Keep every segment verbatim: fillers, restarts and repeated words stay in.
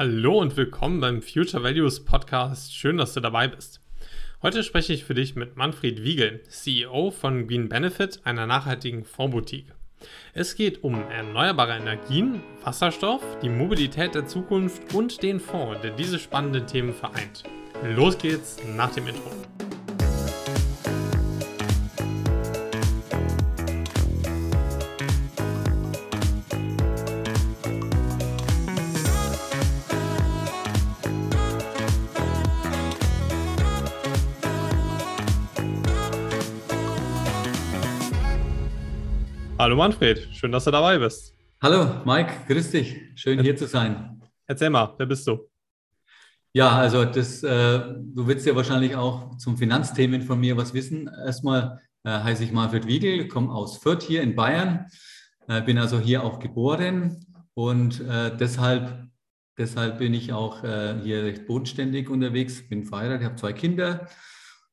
Hallo und willkommen beim Future Values Podcast. Schön, dass du dabei bist. Heute spreche ich für dich mit Manfred Wiegel, C E O von Green Benefit, einer nachhaltigen Fondsboutique. Es geht um erneuerbare Energien, Wasserstoff, die Mobilität der Zukunft und den Fonds, der diese spannenden Themen vereint. Los geht's nach dem Intro. Hallo Manfred, schön, dass du dabei bist. Hallo Mike, grüß dich. Schön, hier zu sein. Erzähl mal, wer bist du? Ja, also das, äh, du willst ja wahrscheinlich auch zum Finanzthemen von mir was wissen. Erstmal äh, heiße ich Manfred Wiegel, komme aus Fürth hier in Bayern, äh, bin also hier auch geboren und äh, deshalb, deshalb bin ich auch äh, hier recht bodenständig unterwegs, bin verheiratet, habe zwei Kinder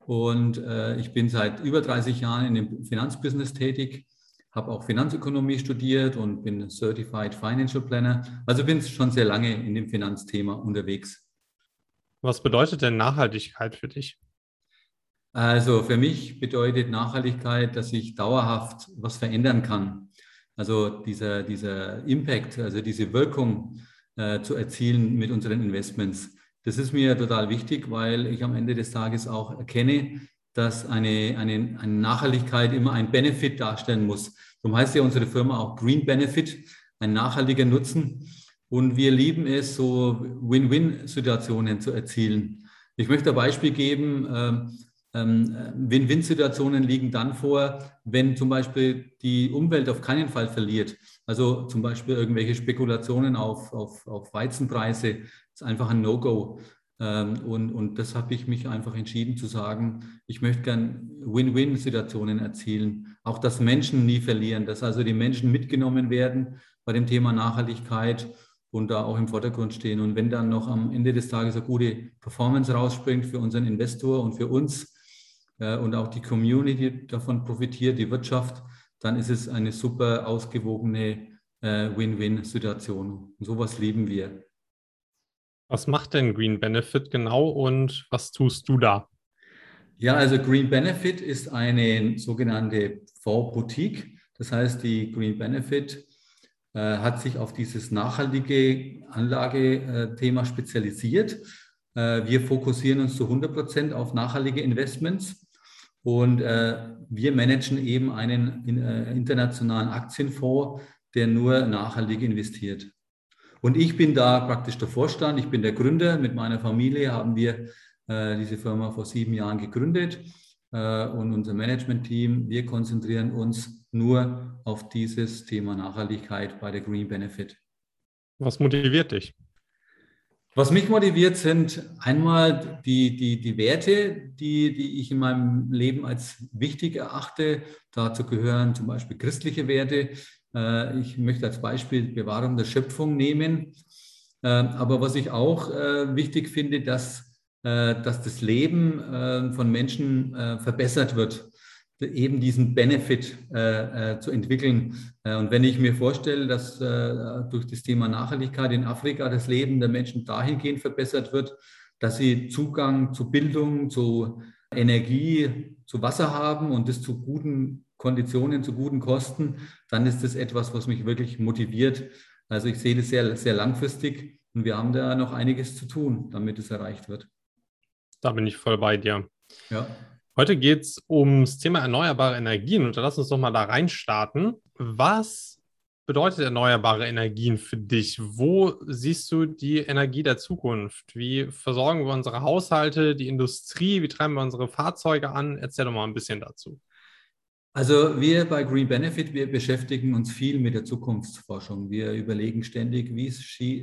und äh, ich bin seit über dreißig Jahren in dem Finanzbusiness tätig. Habe auch Finanzökonomie studiert und bin Certified Financial Planner. Also bin schon sehr lange in dem Finanzthema unterwegs. Was bedeutet denn Nachhaltigkeit für dich? Also für mich bedeutet Nachhaltigkeit, dass ich dauerhaft was verändern kann. Also dieser, dieser Impact, also diese Wirkung äh, zu erzielen mit unseren Investments. Das ist mir total wichtig, weil ich am Ende des Tages auch erkenne, dass eine, eine, eine Nachhaltigkeit immer ein Benefit darstellen muss. Darum heißt ja unsere Firma auch Green Benefit, ein nachhaltiger Nutzen. Und wir lieben es, so Win-Win-Situationen zu erzielen. Ich möchte ein Beispiel geben. Win-Win-Situationen liegen dann vor, wenn zum Beispiel die Umwelt auf keinen Fall verliert. Also zum Beispiel irgendwelche Spekulationen auf, auf, auf Weizenpreise, das ist einfach ein No-Go. Und, und das habe ich mich einfach entschieden zu sagen, ich möchte gern Win-Win-Situationen erzielen. Auch, dass Menschen nie verlieren, dass also die Menschen mitgenommen werden bei dem Thema Nachhaltigkeit und da auch im Vordergrund stehen. Und wenn dann noch am Ende des Tages eine gute Performance rausspringt für unseren Investor und für uns äh, und auch die Community davon profitiert, die Wirtschaft, dann ist es eine super ausgewogene äh, Win-Win-Situation. Und sowas lieben wir. Was macht denn Green Benefit genau und was tust du da? Ja, also Green Benefit ist eine sogenannte Fondsboutique. Das heißt, die Green Benefit äh, hat sich auf dieses nachhaltige Anlagethema spezialisiert. Äh, wir fokussieren uns zu hundert Prozent auf nachhaltige Investments und äh, wir managen eben einen in, äh, internationalen Aktienfonds, der nur nachhaltig investiert. Und ich bin da praktisch der Vorstand, ich bin der Gründer. Mit meiner Familie haben wir äh, diese Firma vor sieben Jahren gegründet äh, und unser Management-Team, wir konzentrieren uns nur auf dieses Thema Nachhaltigkeit bei der Green Benefit. Was motiviert dich? Was mich motiviert, sind einmal die, die, die Werte, die, die ich in meinem Leben als wichtig erachte. Dazu gehören zum Beispiel christliche Werte. Ich möchte als Beispiel Bewahrung der Schöpfung nehmen. Aber was ich auch wichtig finde, dass, dass das Leben von Menschen verbessert wird, eben diesen Benefit zu entwickeln. Und wenn ich mir vorstelle, dass durch das Thema Nachhaltigkeit in Afrika das Leben der Menschen dahingehend verbessert wird, dass sie Zugang zu Bildung, zu Energie, zu Wasser haben und das zu guten Konditionen zu guten Kosten, dann ist das etwas, was mich wirklich motiviert. Also ich sehe das sehr, sehr langfristig und wir haben da noch einiges zu tun, damit es erreicht wird. Da bin ich voll bei dir. Ja. Heute geht es ums Thema erneuerbare Energien und da lass uns doch mal da reinstarten. Was bedeutet erneuerbare Energien für dich? Wo siehst du die Energie der Zukunft? Wie versorgen wir unsere Haushalte, die Industrie? Wie treiben wir unsere Fahrzeuge an? Erzähl doch mal ein bisschen dazu. Also wir bei Green Benefit, wir beschäftigen uns viel mit der Zukunftsforschung. Wir überlegen ständig, wie,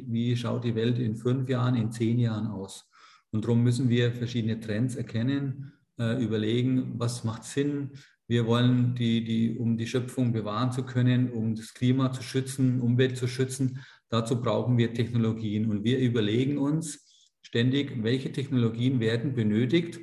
wie schaut die Welt in fünf Jahren, in zehn Jahren aus. Und darum müssen wir verschiedene Trends erkennen, äh, überlegen, was macht Sinn. Wir wollen, die, die, um die Schöpfung bewahren zu können, um das Klima zu schützen, Umwelt zu schützen, dazu brauchen wir Technologien. Und wir überlegen uns ständig, welche Technologien werden benötigt,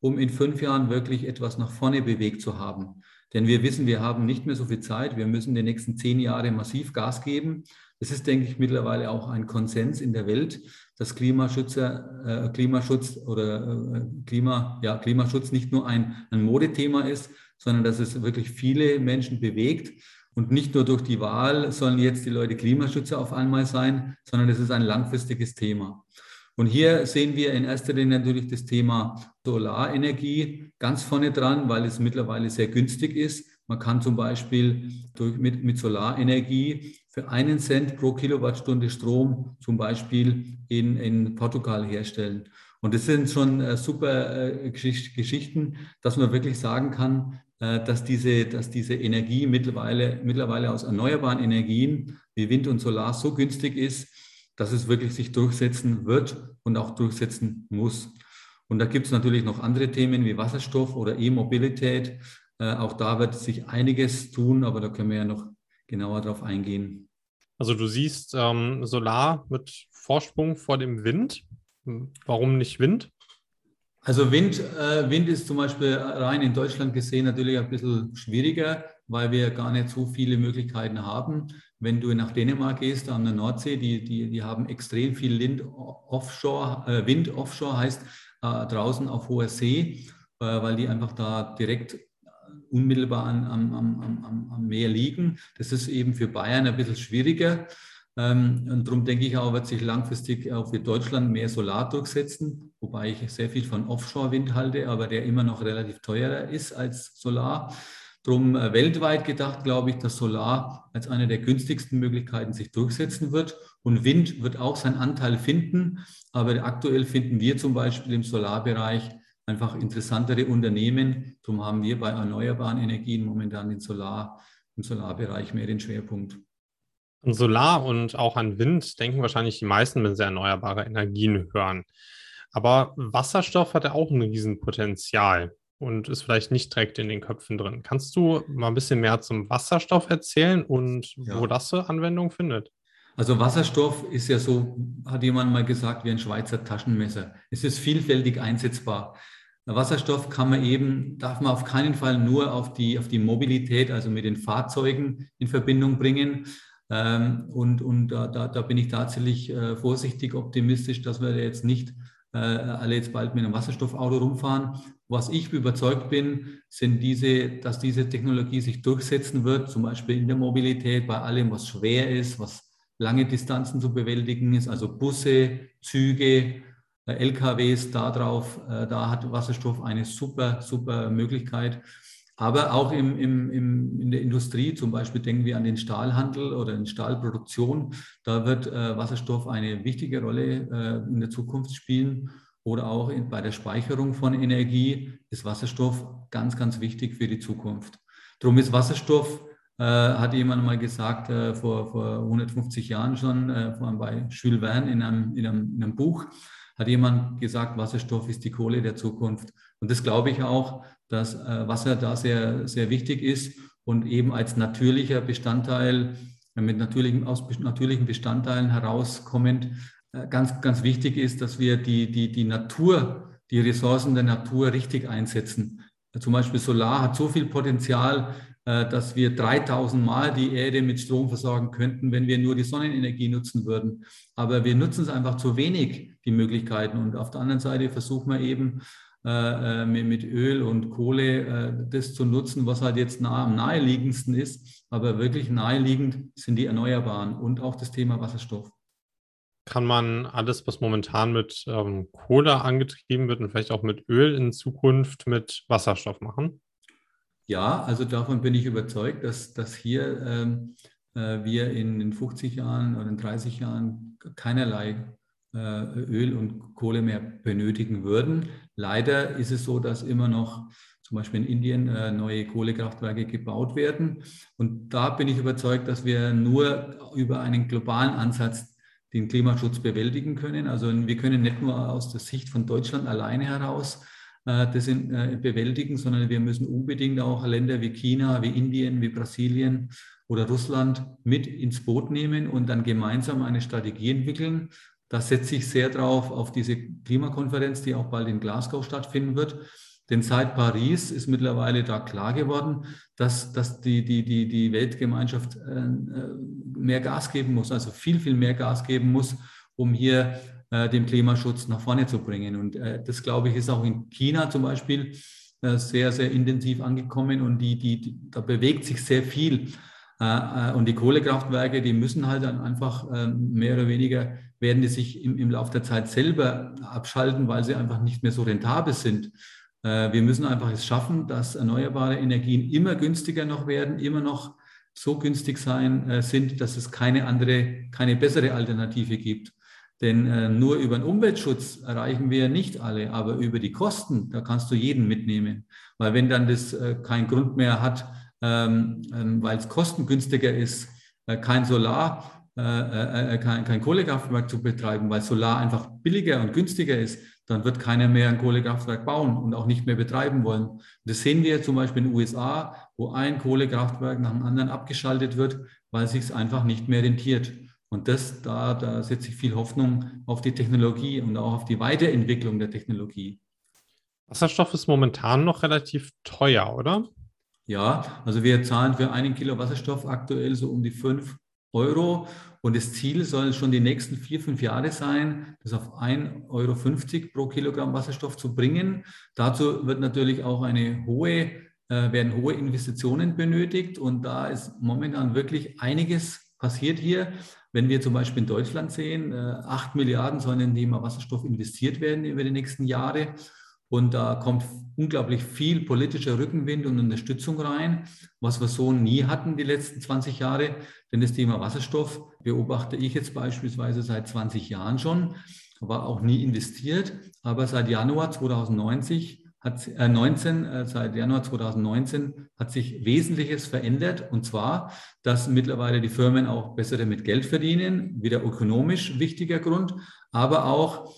um in fünf Jahren wirklich etwas nach vorne bewegt zu haben. Denn wir wissen, wir haben nicht mehr so viel Zeit. Wir müssen die nächsten zehn Jahre massiv Gas geben, Es ist, denke ich, mittlerweile auch ein Konsens in der Welt, dass Klimaschützer, äh, Klimaschutz oder äh, Klima, ja, Klimaschutz nicht nur ein, ein Modethema ist, sondern dass es wirklich viele Menschen bewegt. Und nicht nur durch die Wahl sollen jetzt die Leute Klimaschützer auf einmal sein, sondern es ist ein langfristiges Thema. Und hier sehen wir in erster Linie natürlich das Thema Solarenergie ganz vorne dran, weil es mittlerweile sehr günstig ist. Man kann zum Beispiel durch, mit, mit Solarenergie für einen Cent pro Kilowattstunde Strom zum Beispiel in, in Portugal herstellen. Und das sind schon äh, super äh, Geschicht, Geschichten, dass man wirklich sagen kann, äh, dass, diese, dass diese Energie mittlerweile, mittlerweile aus erneuerbaren Energien wie Wind und Solar so günstig ist, dass es wirklich sich durchsetzen wird und auch durchsetzen muss. Und da gibt es natürlich noch andere Themen wie Wasserstoff oder E-Mobilität. Äh, auch da wird sich einiges tun, aber da können wir ja noch genauer drauf eingehen. Also du siehst ähm, Solar mit Vorsprung vor dem Wind. Warum nicht Wind? Also Wind, äh, Wind ist zum Beispiel rein in Deutschland gesehen natürlich ein bisschen schwieriger, weil wir gar nicht so viele Möglichkeiten haben. Wenn du nach Dänemark gehst, an der Nordsee, die, die, die haben extrem viel Wind offshore, äh, Wind offshore heißt äh, draußen auf hoher See, äh, weil die einfach da direkt unmittelbar am, am, am, am Meer liegen. Das ist eben für Bayern ein bisschen schwieriger. Und darum denke ich auch, wird sich langfristig auch für Deutschland mehr Solar durchsetzen, wobei ich sehr viel von Offshore-Wind halte, aber der immer noch relativ teurer ist als Solar. Darum weltweit gedacht, glaube ich, dass Solar als eine der günstigsten Möglichkeiten sich durchsetzen wird. Und Wind wird auch seinen Anteil finden, aber aktuell finden wir zum Beispiel im Solarbereich einfach interessantere Unternehmen. Darum haben wir bei erneuerbaren Energien momentan den Solar, im Solarbereich mehr den Schwerpunkt. An Solar und auch an Wind denken wahrscheinlich die meisten, wenn sie erneuerbare Energien hören. Aber Wasserstoff hat ja auch ein Riesenpotenzial und ist vielleicht nicht direkt in den Köpfen drin. Kannst du mal ein bisschen mehr zum Wasserstoff erzählen und ja, wo das so Anwendung findet? Also Wasserstoff ist ja so, hat jemand mal gesagt, wie ein Schweizer Taschenmesser. Es ist vielfältig einsetzbar. Wasserstoff kann man eben, darf man auf keinen Fall nur auf die, auf die Mobilität, also mit den Fahrzeugen in Verbindung bringen. Und, und da, da, da bin ich tatsächlich vorsichtig optimistisch, dass wir jetzt nicht alle jetzt bald mit einem Wasserstoffauto rumfahren. Was ich überzeugt bin, sind diese, dass diese Technologie sich durchsetzen wird, zum Beispiel in der Mobilität, bei allem, was schwer ist, was lange Distanzen zu bewältigen ist, also Busse, Züge, L K Ws, da drauf, da hat Wasserstoff eine super, super Möglichkeit. Aber auch im, im, im, in der Industrie, zum Beispiel denken wir an den Stahlhandel oder in Stahlproduktion, da wird äh, Wasserstoff eine wichtige Rolle äh, in der Zukunft spielen. Oder auch in, bei der Speicherung von Energie ist Wasserstoff ganz, ganz wichtig für die Zukunft. Darum ist Wasserstoff, äh, hat jemand mal gesagt, äh, vor, vor hundertfünfzig Jahren schon, äh, vor allem bei Jules Verne in einem, in einem, in einem Buch, hat jemand gesagt, Wasserstoff ist die Kohle der Zukunft. Und das glaube ich auch, dass Wasser da sehr, sehr wichtig ist und eben als natürlicher Bestandteil, mit natürlichen, aus natürlichen Bestandteilen herauskommend, ganz, ganz wichtig ist, dass wir die, die, die Natur, die Ressourcen der Natur richtig einsetzen. Zum Beispiel Solar hat so viel Potenzial, dass wir dreitausend Mal die Erde mit Strom versorgen könnten, wenn wir nur die Sonnenenergie nutzen würden. Aber wir nutzen es einfach zu wenig, die Möglichkeiten. Und auf der anderen Seite versuchen wir eben, mit Öl und Kohle das zu nutzen, was halt jetzt nah am naheliegendsten ist. Aber wirklich naheliegend sind die Erneuerbaren und auch das Thema Wasserstoff. Kann man alles, was momentan mit ähm, Kohle angetrieben wird und vielleicht auch mit Öl in Zukunft mit Wasserstoff machen? Ja, also davon bin ich überzeugt, dass, dass hier ähm, äh, wir in, in fünfzig Jahren oder in dreißig Jahren keinerlei Öl und Kohle mehr benötigen würden. Leider ist es so, dass immer noch zum Beispiel in Indien neue Kohlekraftwerke gebaut werden. Und da bin ich überzeugt, dass wir nur über einen globalen Ansatz den Klimaschutz bewältigen können. Also wir können nicht nur aus der Sicht von Deutschland alleine heraus das bewältigen, sondern wir müssen unbedingt auch Länder wie China, wie Indien, wie Brasilien oder Russland mit ins Boot nehmen und dann gemeinsam eine Strategie entwickeln. Da setze ich sehr drauf auf diese Klimakonferenz, die auch bald in Glasgow stattfinden wird, Denn seit Paris ist mittlerweile da klar geworden, dass, dass die, die, die, die Weltgemeinschaft äh, mehr Gas geben muss, also viel, viel mehr Gas geben muss, um hier äh, den Klimaschutz nach vorne zu bringen. Und äh, das, glaube ich, ist auch in China zum Beispiel äh, sehr, sehr intensiv angekommen und die, die, die, da bewegt sich sehr viel. Äh, und die Kohlekraftwerke, die müssen halt dann einfach äh, mehr oder weniger, werden die sich im, im Laufe der Zeit selber abschalten, weil sie einfach nicht mehr so rentabel sind. Wir müssen einfach es schaffen, dass erneuerbare Energien immer günstiger noch werden, immer noch so günstig sein sind, dass es keine andere, keine bessere Alternative gibt. Denn nur über den Umweltschutz erreichen wir nicht alle, aber über die Kosten, da kannst du jeden mitnehmen. Weil wenn dann das keinen Grund mehr hat, weil es kostengünstiger ist, kein Solar, kein, kein Kohlekraftwerk zu betreiben, weil Solar einfach billiger und günstiger ist, dann wird keiner mehr ein Kohlekraftwerk bauen und auch nicht mehr betreiben wollen. Das sehen wir zum Beispiel in den U S A, wo ein Kohlekraftwerk nach dem anderen abgeschaltet wird, weil es sich einfach nicht mehr rentiert. Und das, da, da setze ich viel Hoffnung auf die Technologie und auch auf die Weiterentwicklung der Technologie. Wasserstoff ist momentan noch relativ teuer, oder? Ja, also wir zahlen für einen Kilo Wasserstoff aktuell so um die fünf Euro. Und das Ziel soll schon die nächsten vier, fünf Jahre sein, das auf ein Euro fünfzig pro Kilogramm Wasserstoff zu bringen. Dazu wird natürlich auch eine hohe, äh, werden hohe Investitionen benötigt. Und da ist momentan wirklich einiges passiert hier. Wenn wir zum Beispiel in Deutschland sehen, äh, acht Milliarden sollen in das Thema Wasserstoff investiert werden über die nächsten Jahre. Und da kommt unglaublich viel politischer Rückenwind und Unterstützung rein, was wir so nie hatten die letzten zwanzig Jahre. Denn das Thema Wasserstoff beobachte ich jetzt beispielsweise seit zwanzig Jahren schon, war auch nie investiert. Aber seit Januar zweitausendneunzehn hat, äh, neunzehn, äh, seit Januar zweitausendneunzehn hat sich Wesentliches verändert. Und zwar, dass mittlerweile die Firmen auch besser mit Geld verdienen, wieder ökonomisch wichtiger Grund, aber auch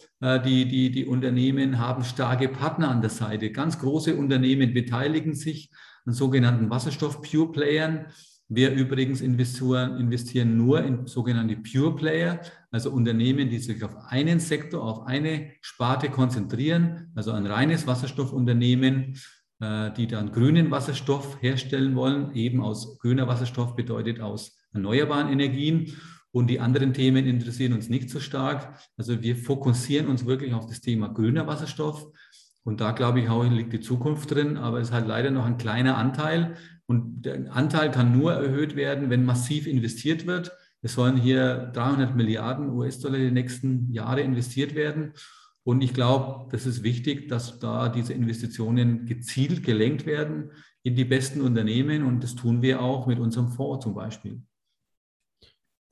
Die, die, die Unternehmen haben starke Partner an der Seite. Ganz große Unternehmen beteiligen sich an sogenannten Wasserstoff-Pure-Playern. Wir übrigens investieren, investieren nur in sogenannte Pure-Player, also Unternehmen, die sich auf einen Sektor, auf eine Sparte konzentrieren, also ein reines Wasserstoffunternehmen, die dann grünen Wasserstoff herstellen wollen, eben aus grüner Wasserstoff bedeutet aus erneuerbaren Energien. Und die anderen Themen interessieren uns nicht so stark. Also wir fokussieren uns wirklich auf das Thema grüner Wasserstoff. Und da, glaube ich, auch liegt die Zukunft drin. Aber es ist halt leider noch ein kleiner Anteil. Und der Anteil kann nur erhöht werden, wenn massiv investiert wird. Es sollen hier dreihundert Milliarden U S Dollar die nächsten Jahre investiert werden. Und ich glaube, das ist wichtig, dass da diese Investitionen gezielt gelenkt werden in die besten Unternehmen. Und das tun wir auch mit unserem Fonds zum Beispiel.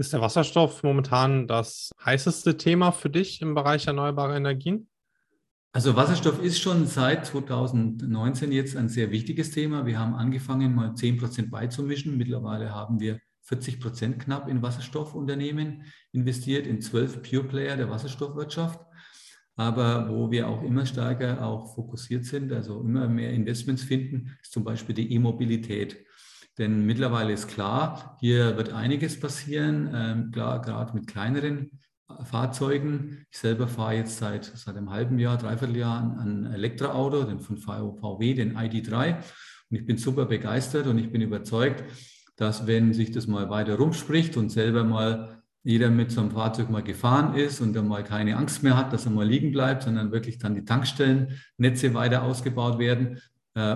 Ist der Wasserstoff momentan das heißeste Thema für dich im Bereich erneuerbare Energien? Also Wasserstoff ist schon seit zweitausendneunzehn jetzt ein sehr wichtiges Thema. Wir haben angefangen, mal zehn Prozent beizumischen. Mittlerweile haben wir vierzig Prozent knapp in Wasserstoffunternehmen investiert, in zwölf Pure Player der Wasserstoffwirtschaft. Aber wo wir auch immer stärker auch fokussiert sind, also immer mehr Investments finden, ist zum Beispiel die E-Mobilität. Denn mittlerweile ist klar, hier wird einiges passieren, ähm, klar, gerade mit kleineren Fahrzeugen. Ich selber fahre jetzt seit, seit einem halben Jahr, dreiviertel Jahr ein Elektroauto, den von V W, den I D drei. Und ich bin super begeistert und ich bin überzeugt, dass wenn sich das mal weiter rumspricht und selber mal jeder mit so einem Fahrzeug mal gefahren ist und dann mal keine Angst mehr hat, dass er mal liegen bleibt, sondern wirklich dann die Tankstellennetze weiter ausgebaut werden,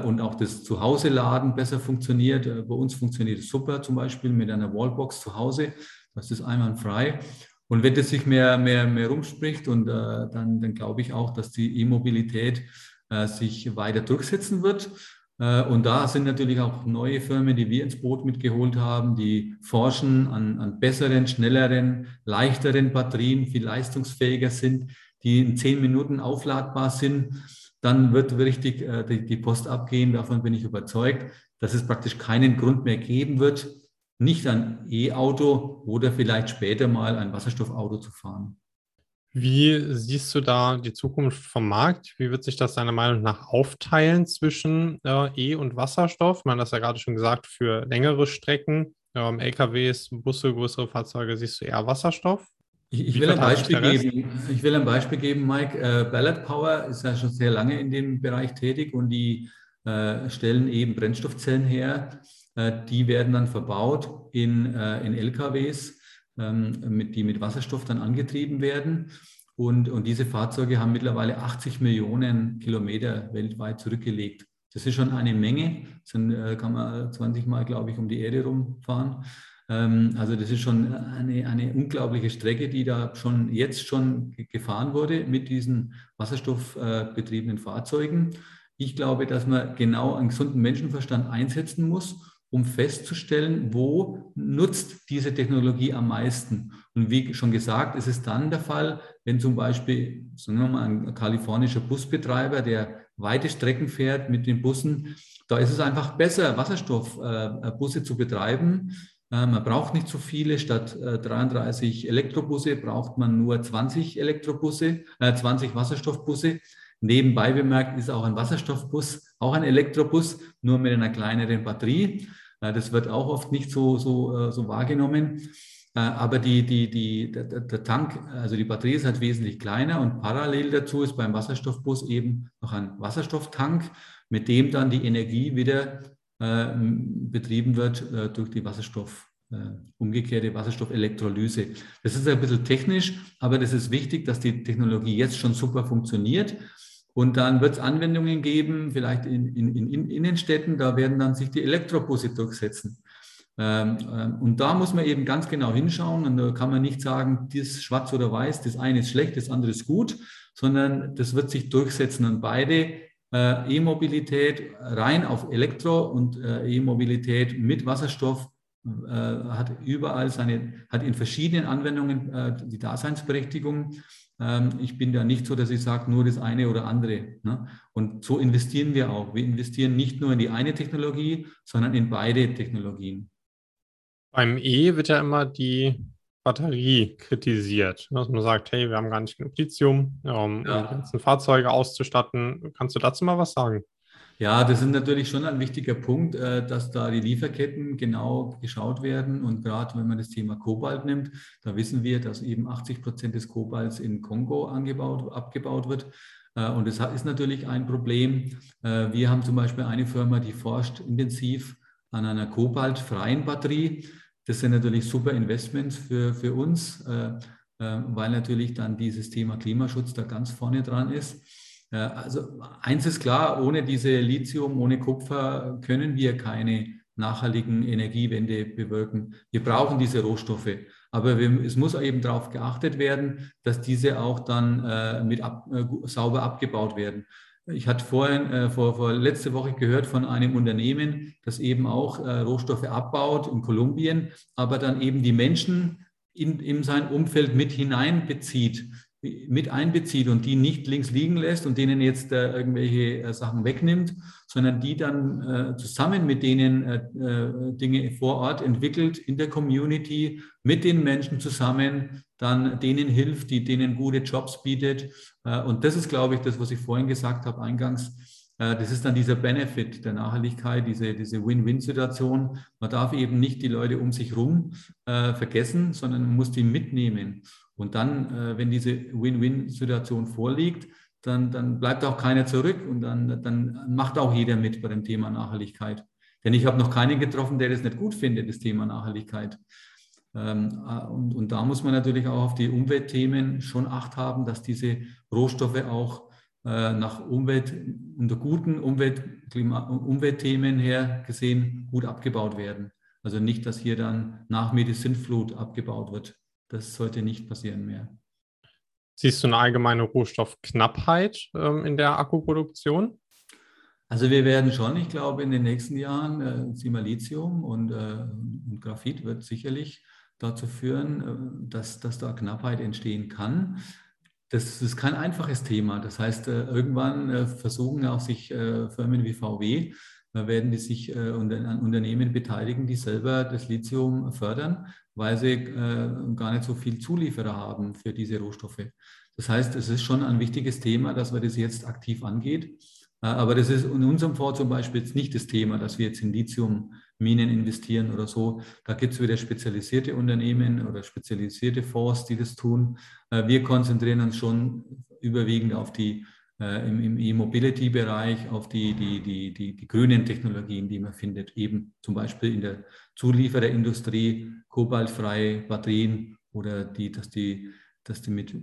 und auch das Zuhause-Laden besser funktioniert. Bei uns funktioniert es super, zum Beispiel mit einer Wallbox zu Hause. Das ist einwandfrei. Und wenn das sich mehr, mehr, mehr rumspricht, und, äh, dann, dann glaube ich auch, dass die E-Mobilität äh, sich weiter durchsetzen wird. Äh, und da sind natürlich auch neue Firmen, die wir ins Boot mitgeholt haben, die forschen an, an besseren, schnelleren, leichteren Batterien, die leistungsfähiger sind, die in zehn Minuten aufladbar sind. Dann wird richtig äh, die, die Post abgehen. Davon bin ich überzeugt, dass es praktisch keinen Grund mehr geben wird, nicht ein E-Auto oder vielleicht später mal ein Wasserstoffauto zu fahren. Wie siehst du da die Zukunft vom Markt? Wie wird sich das deiner Meinung nach aufteilen zwischen äh, E- und Wasserstoff? Man hat das ja gerade schon gesagt, für längere Strecken, ähm, L K Ws, Busse, größere Fahrzeuge siehst du eher Wasserstoff. Ich, ich, will ein Beispiel geben. ich will ein Beispiel geben, Mike. Äh, Ballard Power ist ja schon sehr lange in dem Bereich tätig und die äh, stellen eben Brennstoffzellen her. Äh, die werden dann verbaut in, äh, in L K Ws, ähm, mit, die mit Wasserstoff dann angetrieben werden. Und, und diese Fahrzeuge haben mittlerweile achtzig Millionen Kilometer weltweit zurückgelegt. Das ist schon eine Menge. Das kann man zwanzig Mal, glaube ich, um die Erde rumfahren. Also das ist schon eine, eine unglaubliche Strecke, die da schon jetzt schon gefahren wurde mit diesen wasserstoffbetriebenen Fahrzeugen. Ich glaube, dass man genau einen gesunden Menschenverstand einsetzen muss, um festzustellen, wo nutzt diese Technologie am meisten. Und wie schon gesagt, ist es dann der Fall, wenn zum Beispiel, sagen wir mal, ein kalifornischer Busbetreiber, der weite Strecken fährt mit den Bussen, da ist es einfach besser, Wasserstoffbusse zu betreiben. Man braucht nicht so viele, statt dreiunddreißig Elektrobusse braucht man nur zwanzig Elektrobusse, äh, zwanzig Wasserstoffbusse. Nebenbei bemerkt ist auch ein Wasserstoffbus, auch ein Elektrobus, nur mit einer kleineren Batterie. Das wird auch oft nicht so, so, so wahrgenommen. Aber die, die, die, der, der Tank, also die Batterie ist halt wesentlich kleiner und parallel dazu ist beim Wasserstoffbus eben noch ein Wasserstofftank, mit dem dann die Energie wieder äh, betrieben wird äh, durch die Wasserstoff, äh, umgekehrte Wasserstoffelektrolyse. Das ist ein bisschen technisch, aber das ist wichtig, dass die Technologie jetzt schon super funktioniert. Und dann wird es Anwendungen geben, vielleicht in, in, in Innenstädten, da werden dann sich die Elektrobusse durchsetzen. Und da muss man eben ganz genau hinschauen und da kann man nicht sagen, das ist schwarz oder weiß, das eine ist schlecht, das andere ist gut, sondern das wird sich durchsetzen und beide E-Mobilität rein auf Elektro und E-Mobilität mit Wasserstoff hat überall seine, hat in verschiedenen Anwendungen die Daseinsberechtigung. Ich bin da nicht so, dass ich sage, nur das eine oder andere. Und so investieren wir auch. Wir investieren nicht nur in die eine Technologie, sondern in beide Technologien. Beim E wird ja immer die Batterie kritisiert, dass man sagt, hey, wir haben gar nicht genug Lithium, um ja. die ganzen Fahrzeuge auszustatten. Kannst du dazu mal was sagen? Ja, das ist natürlich schon ein wichtiger Punkt, dass da die Lieferketten genau geschaut werden. Und gerade wenn man das Thema Kobalt nimmt, da wissen wir, dass eben achtzig Prozent des Kobalts in Kongo angebaut, abgebaut wird. Und das ist natürlich ein Problem. Wir haben zum Beispiel eine Firma, die forscht intensiv an einer kobaltfreien Batterie. Das sind natürlich super Investments für, für uns, weil natürlich dann dieses Thema Klimaschutz da ganz vorne dran ist. Also eins ist klar, ohne diese Lithium, ohne Kupfer können wir keine nachhaltigen Energiewende bewirken. Wir brauchen diese Rohstoffe, aber es muss eben darauf geachtet werden, dass diese auch dann äh, mit ab, äh, sauber abgebaut werden. Ich hatte vorhin, äh, vor, vor letzte Woche gehört von einem Unternehmen, das eben auch äh, Rohstoffe abbaut in Kolumbien, aber dann eben die Menschen in, in sein Umfeld mit hineinbezieht. mit einbezieht und die nicht links liegen lässt und denen jetzt äh, irgendwelche äh, Sachen wegnimmt, sondern die dann äh, zusammen mit denen äh, Dinge vor Ort entwickelt, in der Community, mit den Menschen zusammen, dann denen hilft, die denen gute Jobs bietet. Äh, und das ist, glaube ich, das, was ich vorhin gesagt habe eingangs. Äh, das ist dann dieser Benefit der Nachhaltigkeit, diese, diese Win-Win-Situation. Man darf eben nicht die Leute um sich rum äh, vergessen, sondern man muss die mitnehmen. Und dann, wenn diese Win-Win-Situation vorliegt, dann, dann bleibt auch keiner zurück und dann, dann macht auch jeder mit bei dem Thema Nachhaltigkeit. Denn ich habe noch keinen getroffen, der das nicht gut findet, das Thema Nachhaltigkeit. Und, und da muss man natürlich auch auf die Umweltthemen schon Acht haben, dass diese Rohstoffe auch nach Umwelt, unter guten Umwelt, Klima, Umweltthemen her gesehen gut abgebaut werden. Also nicht, dass hier dann nach mir die Sintflut abgebaut wird. Das sollte nicht passieren mehr. Siehst du eine allgemeine Rohstoffknappheit ähm, in der Akkuproduktion? Also wir werden schon, ich glaube, in den nächsten Jahren, äh, Lithium und, äh, und Graphit wird sicherlich dazu führen, äh, dass, dass da Knappheit entstehen kann. Das ist kein einfaches Thema. Das heißt, äh, irgendwann äh, versuchen auch sich äh, Firmen wie V W, da werden die sich äh, an Unternehmen beteiligen, die selber das Lithium fördern, weil sie äh, gar nicht so viel Zulieferer haben für diese Rohstoffe. Das heißt, es ist schon ein wichtiges Thema, dass man das jetzt aktiv angeht. Äh, aber das ist in unserem Fonds zum Beispiel jetzt nicht das Thema, dass wir jetzt in Lithium Minen investieren oder so. Da gibt es wieder spezialisierte Unternehmen oder spezialisierte Fonds, die das tun. Wir konzentrieren uns schon überwiegend auf die im E-Mobility-Bereich, auf die, die, die, die, die grünen Technologien, die man findet, eben zum Beispiel in der Zuliefererindustrie, kobaltfreie Batterien oder die, dass die, dass die mit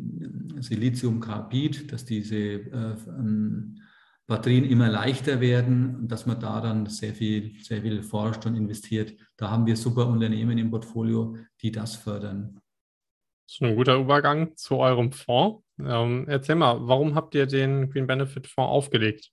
Siliziumcarbid, dass diese äh, Batterien immer leichter werden und dass man daran sehr viel, sehr viel forscht und investiert. Da haben wir super Unternehmen im Portfolio, die das fördern. Das ist ein guter Übergang zu eurem Fonds. Ähm, erzähl mal, warum habt ihr den Green Benefit Fonds aufgelegt?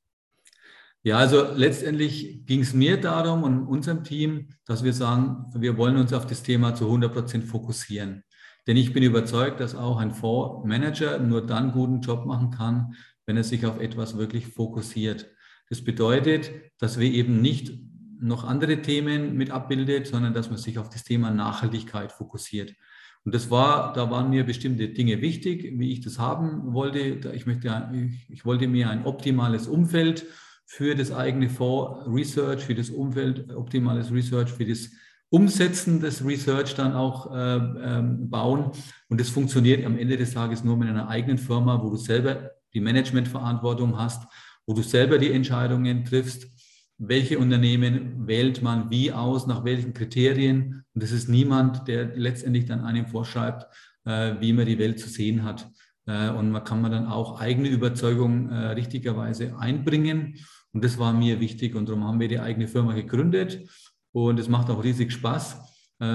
Ja, also letztendlich ging es mir darum und unserem Team, dass wir sagen, wir wollen uns auf das Thema zu hundert Prozent fokussieren. Denn ich bin überzeugt, dass auch ein Fondsmanager nur dann guten Job machen kann, wenn er sich auf etwas wirklich fokussiert. Das bedeutet, dass wir eben nicht noch andere Themen mit abbildet, sondern dass man sich auf das Thema Nachhaltigkeit fokussiert. Und das war, da waren mir bestimmte Dinge wichtig, wie ich das haben wollte. Ich möchte, ich, ich wollte mir ein optimales Umfeld für das eigene Fonds-Research, für das Umfeld, optimales Research, für das Umsetzen des Research dann auch äh, ähm, bauen. Und das funktioniert am Ende des Tages nur mit einer eigenen Firma, wo du selber die Managementverantwortung hast, wo du selber die Entscheidungen triffst. Welche Unternehmen wählt man wie aus, nach welchen Kriterien? Und das ist niemand, der letztendlich dann einem vorschreibt, äh, wie man die Welt zu sehen hat. Äh, und man kann man dann auch eigene Überzeugungen äh, richtigerweise einbringen. Und das war mir wichtig. Und darum haben wir die eigene Firma gegründet. Und es macht auch riesig Spaß, äh,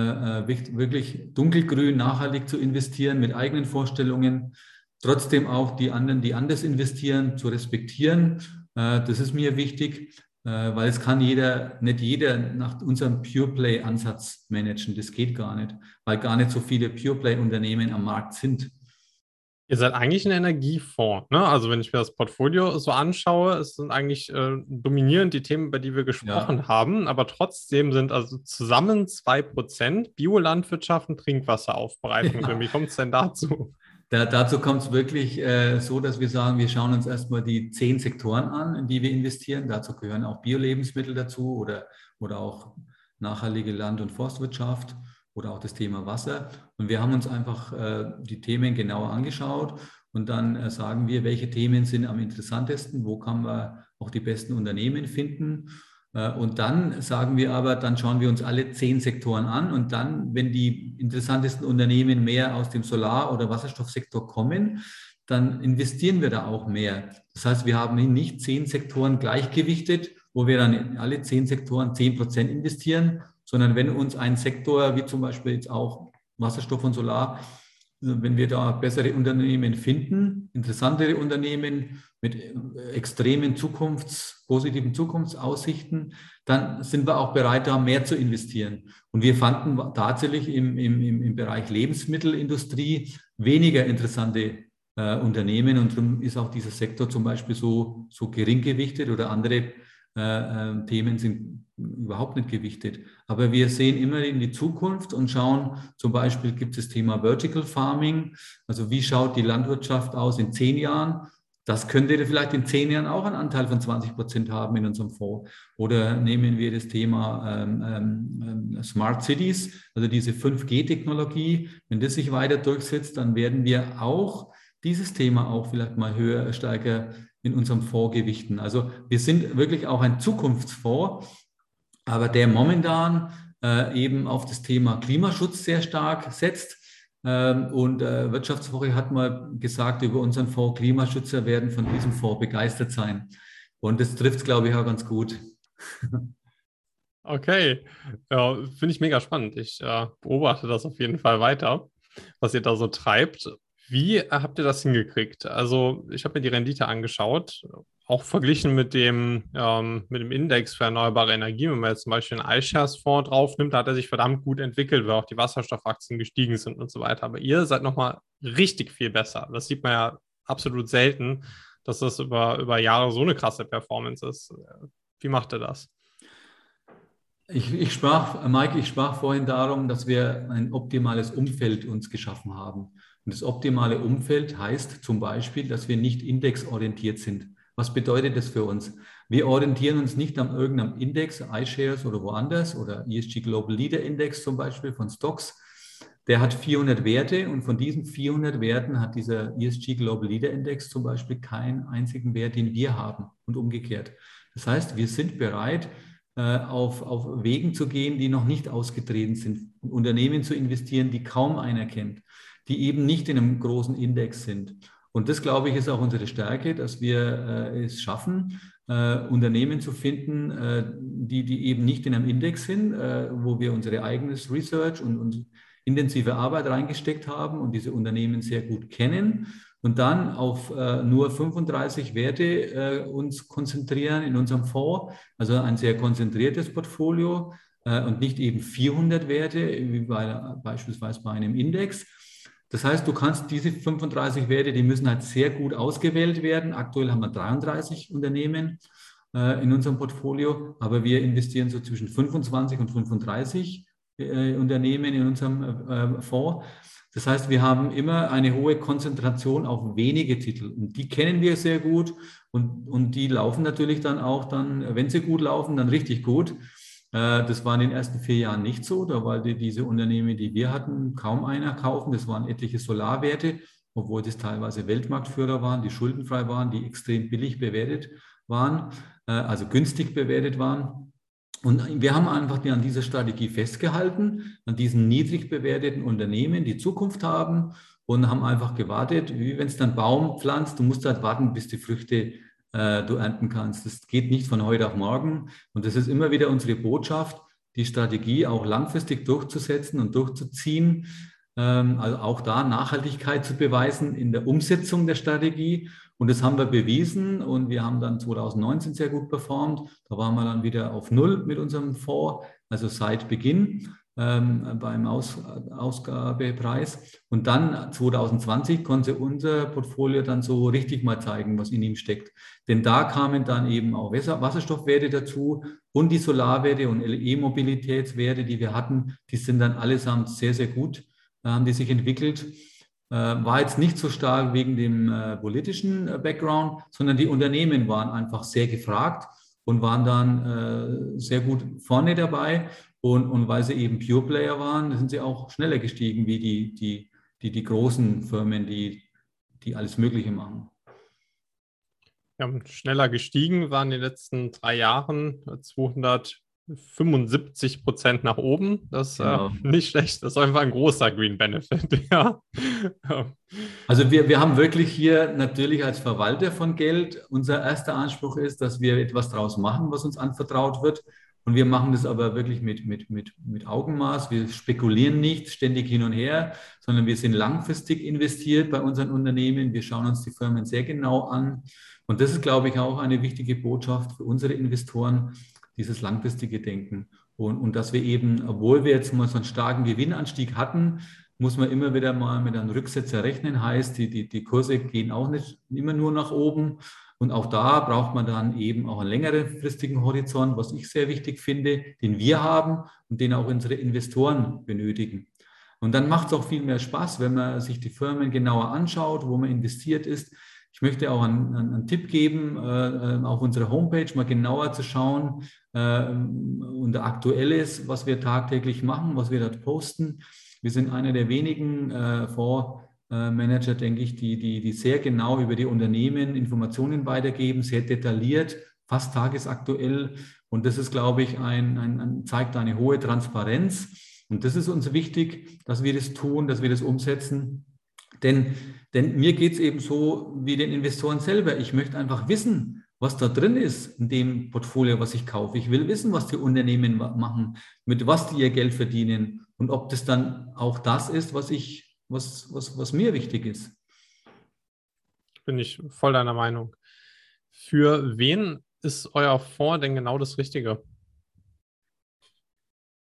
wirklich dunkelgrün nachhaltig zu investieren mit eigenen Vorstellungen. Trotzdem auch die anderen, die anders investieren, zu respektieren. Äh, das ist mir wichtig. Weil es kann jeder, nicht jeder nach unserem Pure-Play-Ansatz managen. Das geht gar nicht, weil gar nicht so viele Pure-Play-Unternehmen am Markt sind. Ihr seid eigentlich ein Energiefonds, ne? Also wenn ich mir das Portfolio so anschaue, es sind eigentlich äh, dominierend die Themen, über die wir gesprochen ja. haben, aber trotzdem sind also zusammen zwei Prozent Biolandwirtschaft und Trinkwasseraufbereitung. Ja. Wie kommt es denn dazu? Da, dazu kommt es wirklich äh, so, dass wir sagen, wir schauen uns erstmal die zehn Sektoren an, in die wir investieren. Dazu gehören auch Bio-Lebensmittel dazu oder, oder auch nachhaltige Land- und Forstwirtschaft oder auch das Thema Wasser. Und wir haben uns einfach äh, die Themen genauer angeschaut und dann äh, sagen wir, welche Themen sind am interessantesten, wo kann man auch die besten Unternehmen finden. Äh, und dann sagen wir aber, dann schauen wir uns alle zehn Sektoren an und dann, wenn die interessantesten Unternehmen mehr aus dem Solar- oder Wasserstoffsektor kommen, dann investieren wir da auch mehr. Das heißt, wir haben nicht zehn Sektoren gleichgewichtet, wo wir dann in alle zehn Sektoren zehn Prozent investieren, sondern wenn uns ein Sektor, wie zum Beispiel jetzt auch Wasserstoff und Solar, wenn wir da bessere Unternehmen finden, interessantere Unternehmen mit extremen Zukunfts, positiven Zukunftsaussichten, dann sind wir auch bereit, da mehr zu investieren. Und wir fanden tatsächlich im, im, im Bereich Lebensmittelindustrie weniger interessante äh, Unternehmen. Und darum ist auch dieser Sektor zum Beispiel so, so gering gewichtet oder andere äh, äh, Themen sind überhaupt nicht gewichtet. Aber wir sehen immer in die Zukunft und schauen, zum Beispiel gibt es das Thema Vertical Farming, also wie schaut die Landwirtschaft aus in zehn Jahren? Das könnte vielleicht in zehn Jahren auch einen Anteil von zwanzig Prozent haben in unserem Fonds. Oder nehmen wir das Thema ähm, ähm, Smart Cities, also diese fünf G Technologie, wenn das sich weiter durchsetzt, dann werden wir auch dieses Thema auch vielleicht mal höher, stärker in unserem Fonds gewichten. Also wir sind wirklich auch ein Zukunftsfonds, aber der momentan äh, eben auf das Thema Klimaschutz sehr stark setzt. Ähm, und äh, Wirtschaftswoche hat mal gesagt, über unseren Fonds, Klimaschützer werden von diesem Fonds begeistert sein. Und das trifft es, glaube ich, auch ganz gut. Okay, ja, finde ich mega spannend. Ich äh, beobachte das auf jeden Fall weiter, was ihr da so treibt. Wie habt ihr das hingekriegt? Also ich habe mir die Rendite angeschaut, auch verglichen mit dem, ähm, mit dem Index für erneuerbare Energie. Wenn man jetzt zum Beispiel einen iShares-Fonds drauf nimmt, da hat er sich verdammt gut entwickelt, weil auch die Wasserstoffaktien gestiegen sind und so weiter. Aber ihr seid nochmal richtig viel besser. Das sieht man ja absolut selten, dass das über, über Jahre so eine krasse Performance ist. Wie macht ihr das? Ich, ich sprach, Mike, ich sprach vorhin darum, dass wir ein optimales Umfeld uns geschaffen haben. Und das optimale Umfeld heißt zum Beispiel, dass wir nicht indexorientiert sind. Was bedeutet das für uns? Wir orientieren uns nicht an irgendeinem Index, iShares oder woanders oder E S G Global Leader Index zum Beispiel von Stocks. Der hat vierhundert Werte und von diesen vierhundert Werten hat dieser E S G Global Leader Index zum Beispiel keinen einzigen Wert, den wir haben und umgekehrt. Das heißt, wir sind bereit, auf, auf Wegen zu gehen, die noch nicht ausgetreten sind, Unternehmen zu investieren, die kaum einer kennt, die eben nicht in einem großen Index sind. Und das, glaube ich, ist auch unsere Stärke, dass wir äh, es schaffen, äh, Unternehmen zu finden, äh, die, die eben nicht in einem Index sind, äh, wo wir unsere eigenes Research und, und intensive Arbeit reingesteckt haben und diese Unternehmen sehr gut kennen und dann auf äh, nur fünfunddreißig Werte äh, uns konzentrieren in unserem Fonds, also ein sehr konzentriertes Portfolio äh, und nicht eben vierhundert Werte, wie bei, beispielsweise bei einem Index. Das heißt, du kannst diese fünfunddreißig Werte, die müssen halt sehr gut ausgewählt werden. Aktuell haben wir dreiunddreißig Unternehmen äh, in unserem Portfolio, aber wir investieren so zwischen fünfundzwanzig und fünfunddreißig äh, Unternehmen in unserem äh, Fonds. Das heißt, wir haben immer eine hohe Konzentration auf wenige Titel und die kennen wir sehr gut und, und die laufen natürlich dann auch dann, wenn sie gut laufen, dann richtig gut. Das war in den ersten vier Jahren nicht so, da weil die, diese Unternehmen, die wir hatten, kaum einer kaufen. Das waren etliche Solarwerte, obwohl das teilweise Weltmarktführer waren, die schuldenfrei waren, die extrem billig bewertet waren, also günstig bewertet waren. Und wir haben einfach an dieser Strategie festgehalten, an diesen niedrig bewerteten Unternehmen, die Zukunft haben und haben einfach gewartet, wie wenn es dann Baum pflanzt, du musst halt warten, bis die Früchte du ernten kannst. Das geht nicht von heute auf morgen. Und das ist immer wieder unsere Botschaft, die Strategie auch langfristig durchzusetzen und durchzuziehen, also auch da Nachhaltigkeit zu beweisen in der Umsetzung der Strategie. Und das haben wir bewiesen und wir haben dann zwanzig neunzehn sehr gut performt. Da waren wir dann wieder auf Null mit unserem Fonds, also seit Beginn beim Aus, Ausgabepreis. Und dann zwanzig zwanzig konnte unser Portfolio dann so richtig mal zeigen, was in ihm steckt. Denn da kamen dann eben auch Wasserstoffwerte dazu und die Solarwerte und E-Mobilitätswerte, die wir hatten, die sind dann allesamt sehr, sehr gut, haben die sich entwickelt. War jetzt nicht so stark wegen dem politischen Background, sondern die Unternehmen waren einfach sehr gefragt und waren dann sehr gut vorne dabei. Und, und weil sie eben Pure Player waren, sind sie auch schneller gestiegen wie die, die, die, die großen Firmen, die, die alles Mögliche machen. Ja, schneller gestiegen waren in den letzten drei Jahren zweihundertfünfundsiebzig Prozent nach oben. Das ist genau. äh, nicht schlecht. Das ist einfach ein großer Green Benefit. Ja. Also wir, wir haben wirklich hier natürlich als Verwalter von Geld, unser erster Anspruch ist, dass wir etwas draus machen, was uns anvertraut wird. Und wir machen das aber wirklich mit, mit, mit, mit Augenmaß. Wir spekulieren nicht ständig hin und her, sondern wir sind langfristig investiert bei unseren Unternehmen. Wir schauen uns die Firmen sehr genau an. Und das ist, glaube ich, auch eine wichtige Botschaft für unsere Investoren, dieses langfristige Denken. Und, und dass wir eben, obwohl wir jetzt mal so einen starken Gewinnanstieg hatten, muss man immer wieder mal mit einem Rücksetzer rechnen. Heißt, die, die, die Kurse gehen auch nicht immer nur nach oben. Und auch da braucht man dann eben auch einen längerfristigen Horizont, was ich sehr wichtig finde, den wir haben und den auch unsere Investoren benötigen. Und dann macht es auch viel mehr Spaß, wenn man sich die Firmen genauer anschaut, wo man investiert ist. Ich möchte auch einen, einen, einen Tipp geben, äh, auf unserer Homepage mal genauer zu schauen, äh, unter Aktuelles, was wir tagtäglich machen, was wir dort posten. Wir sind einer der wenigen äh, vor Manager, denke ich, die, die, die sehr genau über die Unternehmen Informationen weitergeben, sehr detailliert, fast tagesaktuell. Und das ist, glaube ich, ein, ein, ein, zeigt eine hohe Transparenz. Und das ist uns wichtig, dass wir das tun, dass wir das umsetzen. Denn, denn mir geht es eben so wie den Investoren selber. Ich möchte einfach wissen, was da drin ist in dem Portfolio, was ich kaufe. Ich will wissen, was die Unternehmen machen, mit was die ihr Geld verdienen und ob das dann auch das ist, was ich Was, was, was mir wichtig ist. Bin ich voll deiner Meinung. Für wen ist euer Fonds denn genau das Richtige?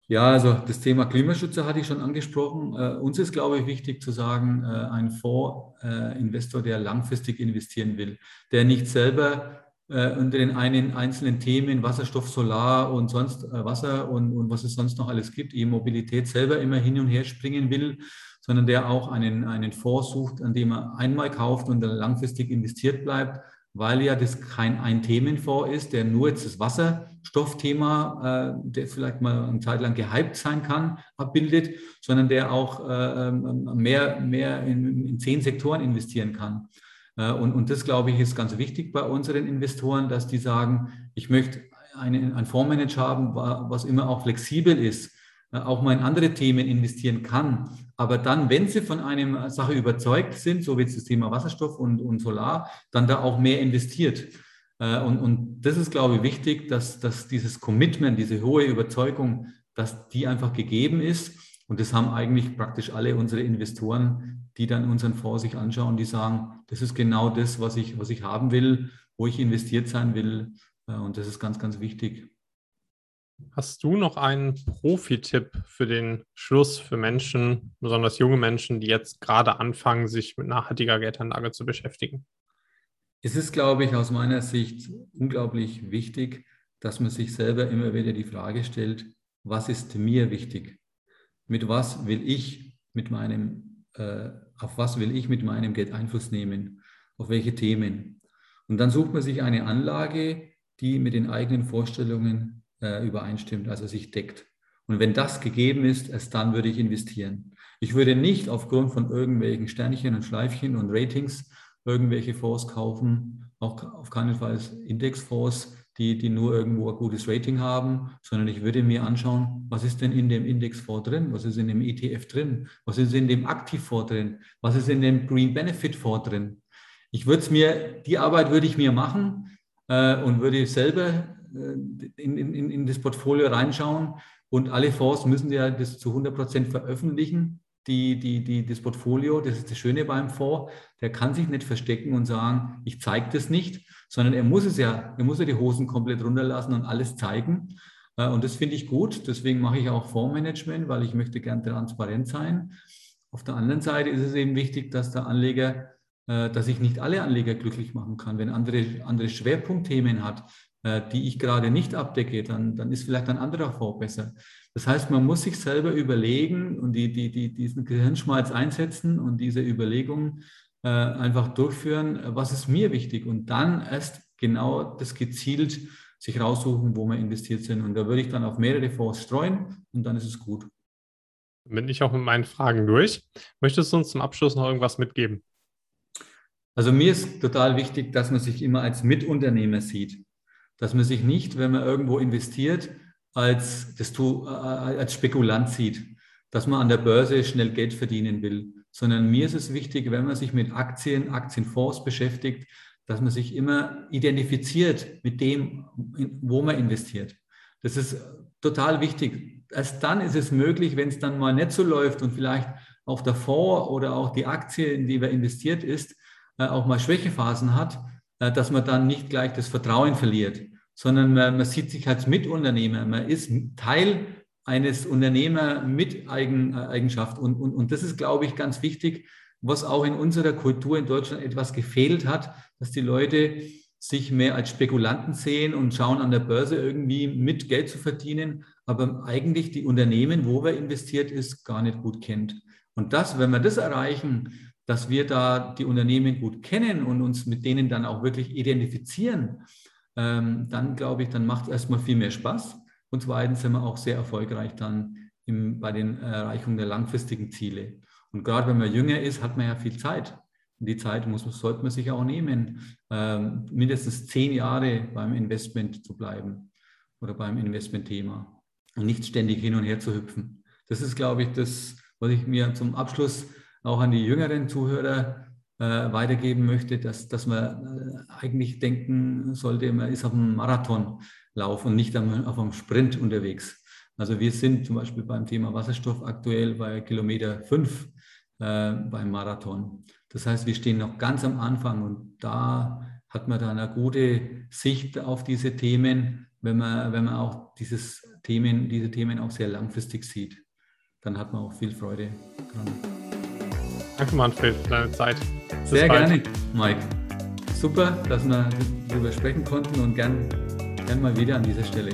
Ja, also das Thema Klimaschützer hatte ich schon angesprochen. Äh, uns ist, glaube ich, wichtig zu sagen, äh, ein Fondsinvestor, äh, der langfristig investieren will, der nicht selber äh, unter den einen, einzelnen Themen Wasserstoff, Solar und sonst äh, Wasser und, und was es sonst noch alles gibt, E-Mobilität selber immer hin und her springen will, sondern der auch einen, einen Fonds sucht, an dem er einmal kauft und dann langfristig investiert bleibt, weil ja das kein ein Themenfonds ist, der nur jetzt das Wasserstoffthema, äh, der vielleicht mal eine Zeit lang gehypt sein kann, abbildet, sondern der auch äh, mehr, mehr in, in zehn Sektoren investieren kann. Äh, und, und das, glaube ich, ist ganz wichtig bei unseren Investoren, dass die sagen, ich möchte einen, einen Fondsmanager haben, was immer auch flexibel ist, auch mal in andere Themen investieren kann. Aber dann, wenn sie von einer Sache überzeugt sind, so wie jetzt das Thema Wasserstoff und, und Solar, dann da auch mehr investiert. Und, und das ist, glaube ich, wichtig, dass, dass dieses Commitment, diese hohe Überzeugung, dass die einfach gegeben ist. Und das haben eigentlich praktisch alle unsere Investoren, die dann unseren Fonds sich anschauen, die sagen, das ist genau das, was ich, was ich haben will, wo ich investiert sein will. Und das ist ganz, ganz wichtig. Hast du noch einen Profi-Tipp für den Schluss für Menschen, besonders junge Menschen, die jetzt gerade anfangen, sich mit nachhaltiger Geldanlage zu beschäftigen? Es ist, glaube ich, aus meiner Sicht unglaublich wichtig, dass man sich selber immer wieder die Frage stellt, was ist mir wichtig? Mit was will ich mit meinem, äh, auf was will ich mit meinem Geld Einfluss nehmen? Auf welche Themen? Und dann sucht man sich eine Anlage, die mit den eigenen Vorstellungen übereinstimmt, also sich deckt. Und wenn das gegeben ist, erst dann würde ich investieren. Ich würde nicht aufgrund von irgendwelchen Sternchen und Schleifchen und Ratings irgendwelche Fonds kaufen, auch auf keinen Fall Indexfonds, die, die nur irgendwo ein gutes Rating haben, sondern ich würde mir anschauen, was ist denn in dem Indexfonds drin, was ist in dem E T F drin, was ist in dem Aktivfonds drin, was ist in dem Green Benefit Fonds drin. Ich würde es mir, die Arbeit würde ich mir machen äh, und würde selber In, in, in das Portfolio reinschauen, und alle Fonds müssen ja das zu hundert Prozent veröffentlichen, die, die, die, das Portfolio, das ist das Schöne beim Fonds, der kann sich nicht verstecken und sagen, ich zeige das nicht, sondern er muss es ja, er muss ja die Hosen komplett runterlassen und alles zeigen, und das finde ich gut, deswegen mache ich auch Fondsmanagement, weil ich möchte gern transparent sein. Auf der anderen Seite ist es eben wichtig, dass der Anleger, dass ich nicht alle Anleger glücklich machen kann, wenn andere, andere Schwerpunktthemen hat, die ich gerade nicht abdecke, dann, dann ist vielleicht ein anderer Fonds besser. Das heißt, man muss sich selber überlegen und die, die, die, diesen Gehirnschmalz einsetzen und diese Überlegungen äh, einfach durchführen, was ist mir wichtig, und dann erst genau das gezielt sich raussuchen, wo wir investiert sind. Und da würde ich dann auf mehrere Fonds streuen, und dann ist es gut. Bin ich auch mit meinen Fragen durch. Möchtest du uns zum Abschluss noch irgendwas mitgeben? Also mir ist total wichtig, dass man sich immer als Mitunternehmer sieht. Dass man sich nicht, wenn man irgendwo investiert, als, das tu, als Spekulant sieht, dass man an der Börse schnell Geld verdienen will. Sondern mir ist es wichtig, wenn man sich mit Aktien, Aktienfonds beschäftigt, dass man sich immer identifiziert mit dem, wo man investiert. Das ist total wichtig. Erst dann ist es möglich, wenn es dann mal nicht so läuft und vielleicht auch der Fonds oder auch die Aktie, in die man investiert ist, auch mal Schwächephasen hat, dass man dann nicht gleich das Vertrauen verliert, sondern man, man sieht sich als Mitunternehmer, man ist Teil eines Unternehmer mit Eigenschaft. Und, und, und das ist, glaube ich, ganz wichtig, was auch in unserer Kultur in Deutschland etwas gefehlt hat, dass die Leute sich mehr als Spekulanten sehen und schauen, an der Börse irgendwie mit Geld zu verdienen, aber eigentlich die Unternehmen, wo wir investiert ist, gar nicht gut kennt. Und das, wenn wir das erreichen, dass wir da die Unternehmen gut kennen und uns mit denen dann auch wirklich identifizieren, ähm, dann glaube ich, dann macht es erstmal viel mehr Spaß, und zweitens sind wir auch sehr erfolgreich dann im, bei den Erreichungen der langfristigen Ziele. Und gerade wenn man jünger ist, hat man ja viel Zeit. Und die Zeit muss, sollte man sich auch nehmen, ähm, mindestens zehn Jahre beim Investment zu bleiben oder beim Investmentthema und nicht ständig hin und her zu hüpfen. Das ist, glaube ich, das, was ich mir zum Abschluss auch an die jüngeren Zuhörer äh, weitergeben möchte, dass, dass man äh, eigentlich denken sollte, man ist auf einem Marathonlauf und nicht am, auf einem Sprint unterwegs. Also wir sind zum Beispiel beim Thema Wasserstoff aktuell bei Kilometer fünf äh, beim Marathon. Das heißt, wir stehen noch ganz am Anfang, und da hat man dann eine gute Sicht auf diese Themen, wenn man, wenn man auch dieses Themen, diese Themen auch sehr langfristig sieht. Dann hat man auch viel Freude dran. Danke, Manfred, für deine Zeit. Bis Sehr bald. Gerne, Mike. Super, dass wir darüber sprechen konnten, und gern, gern mal wieder an dieser Stelle.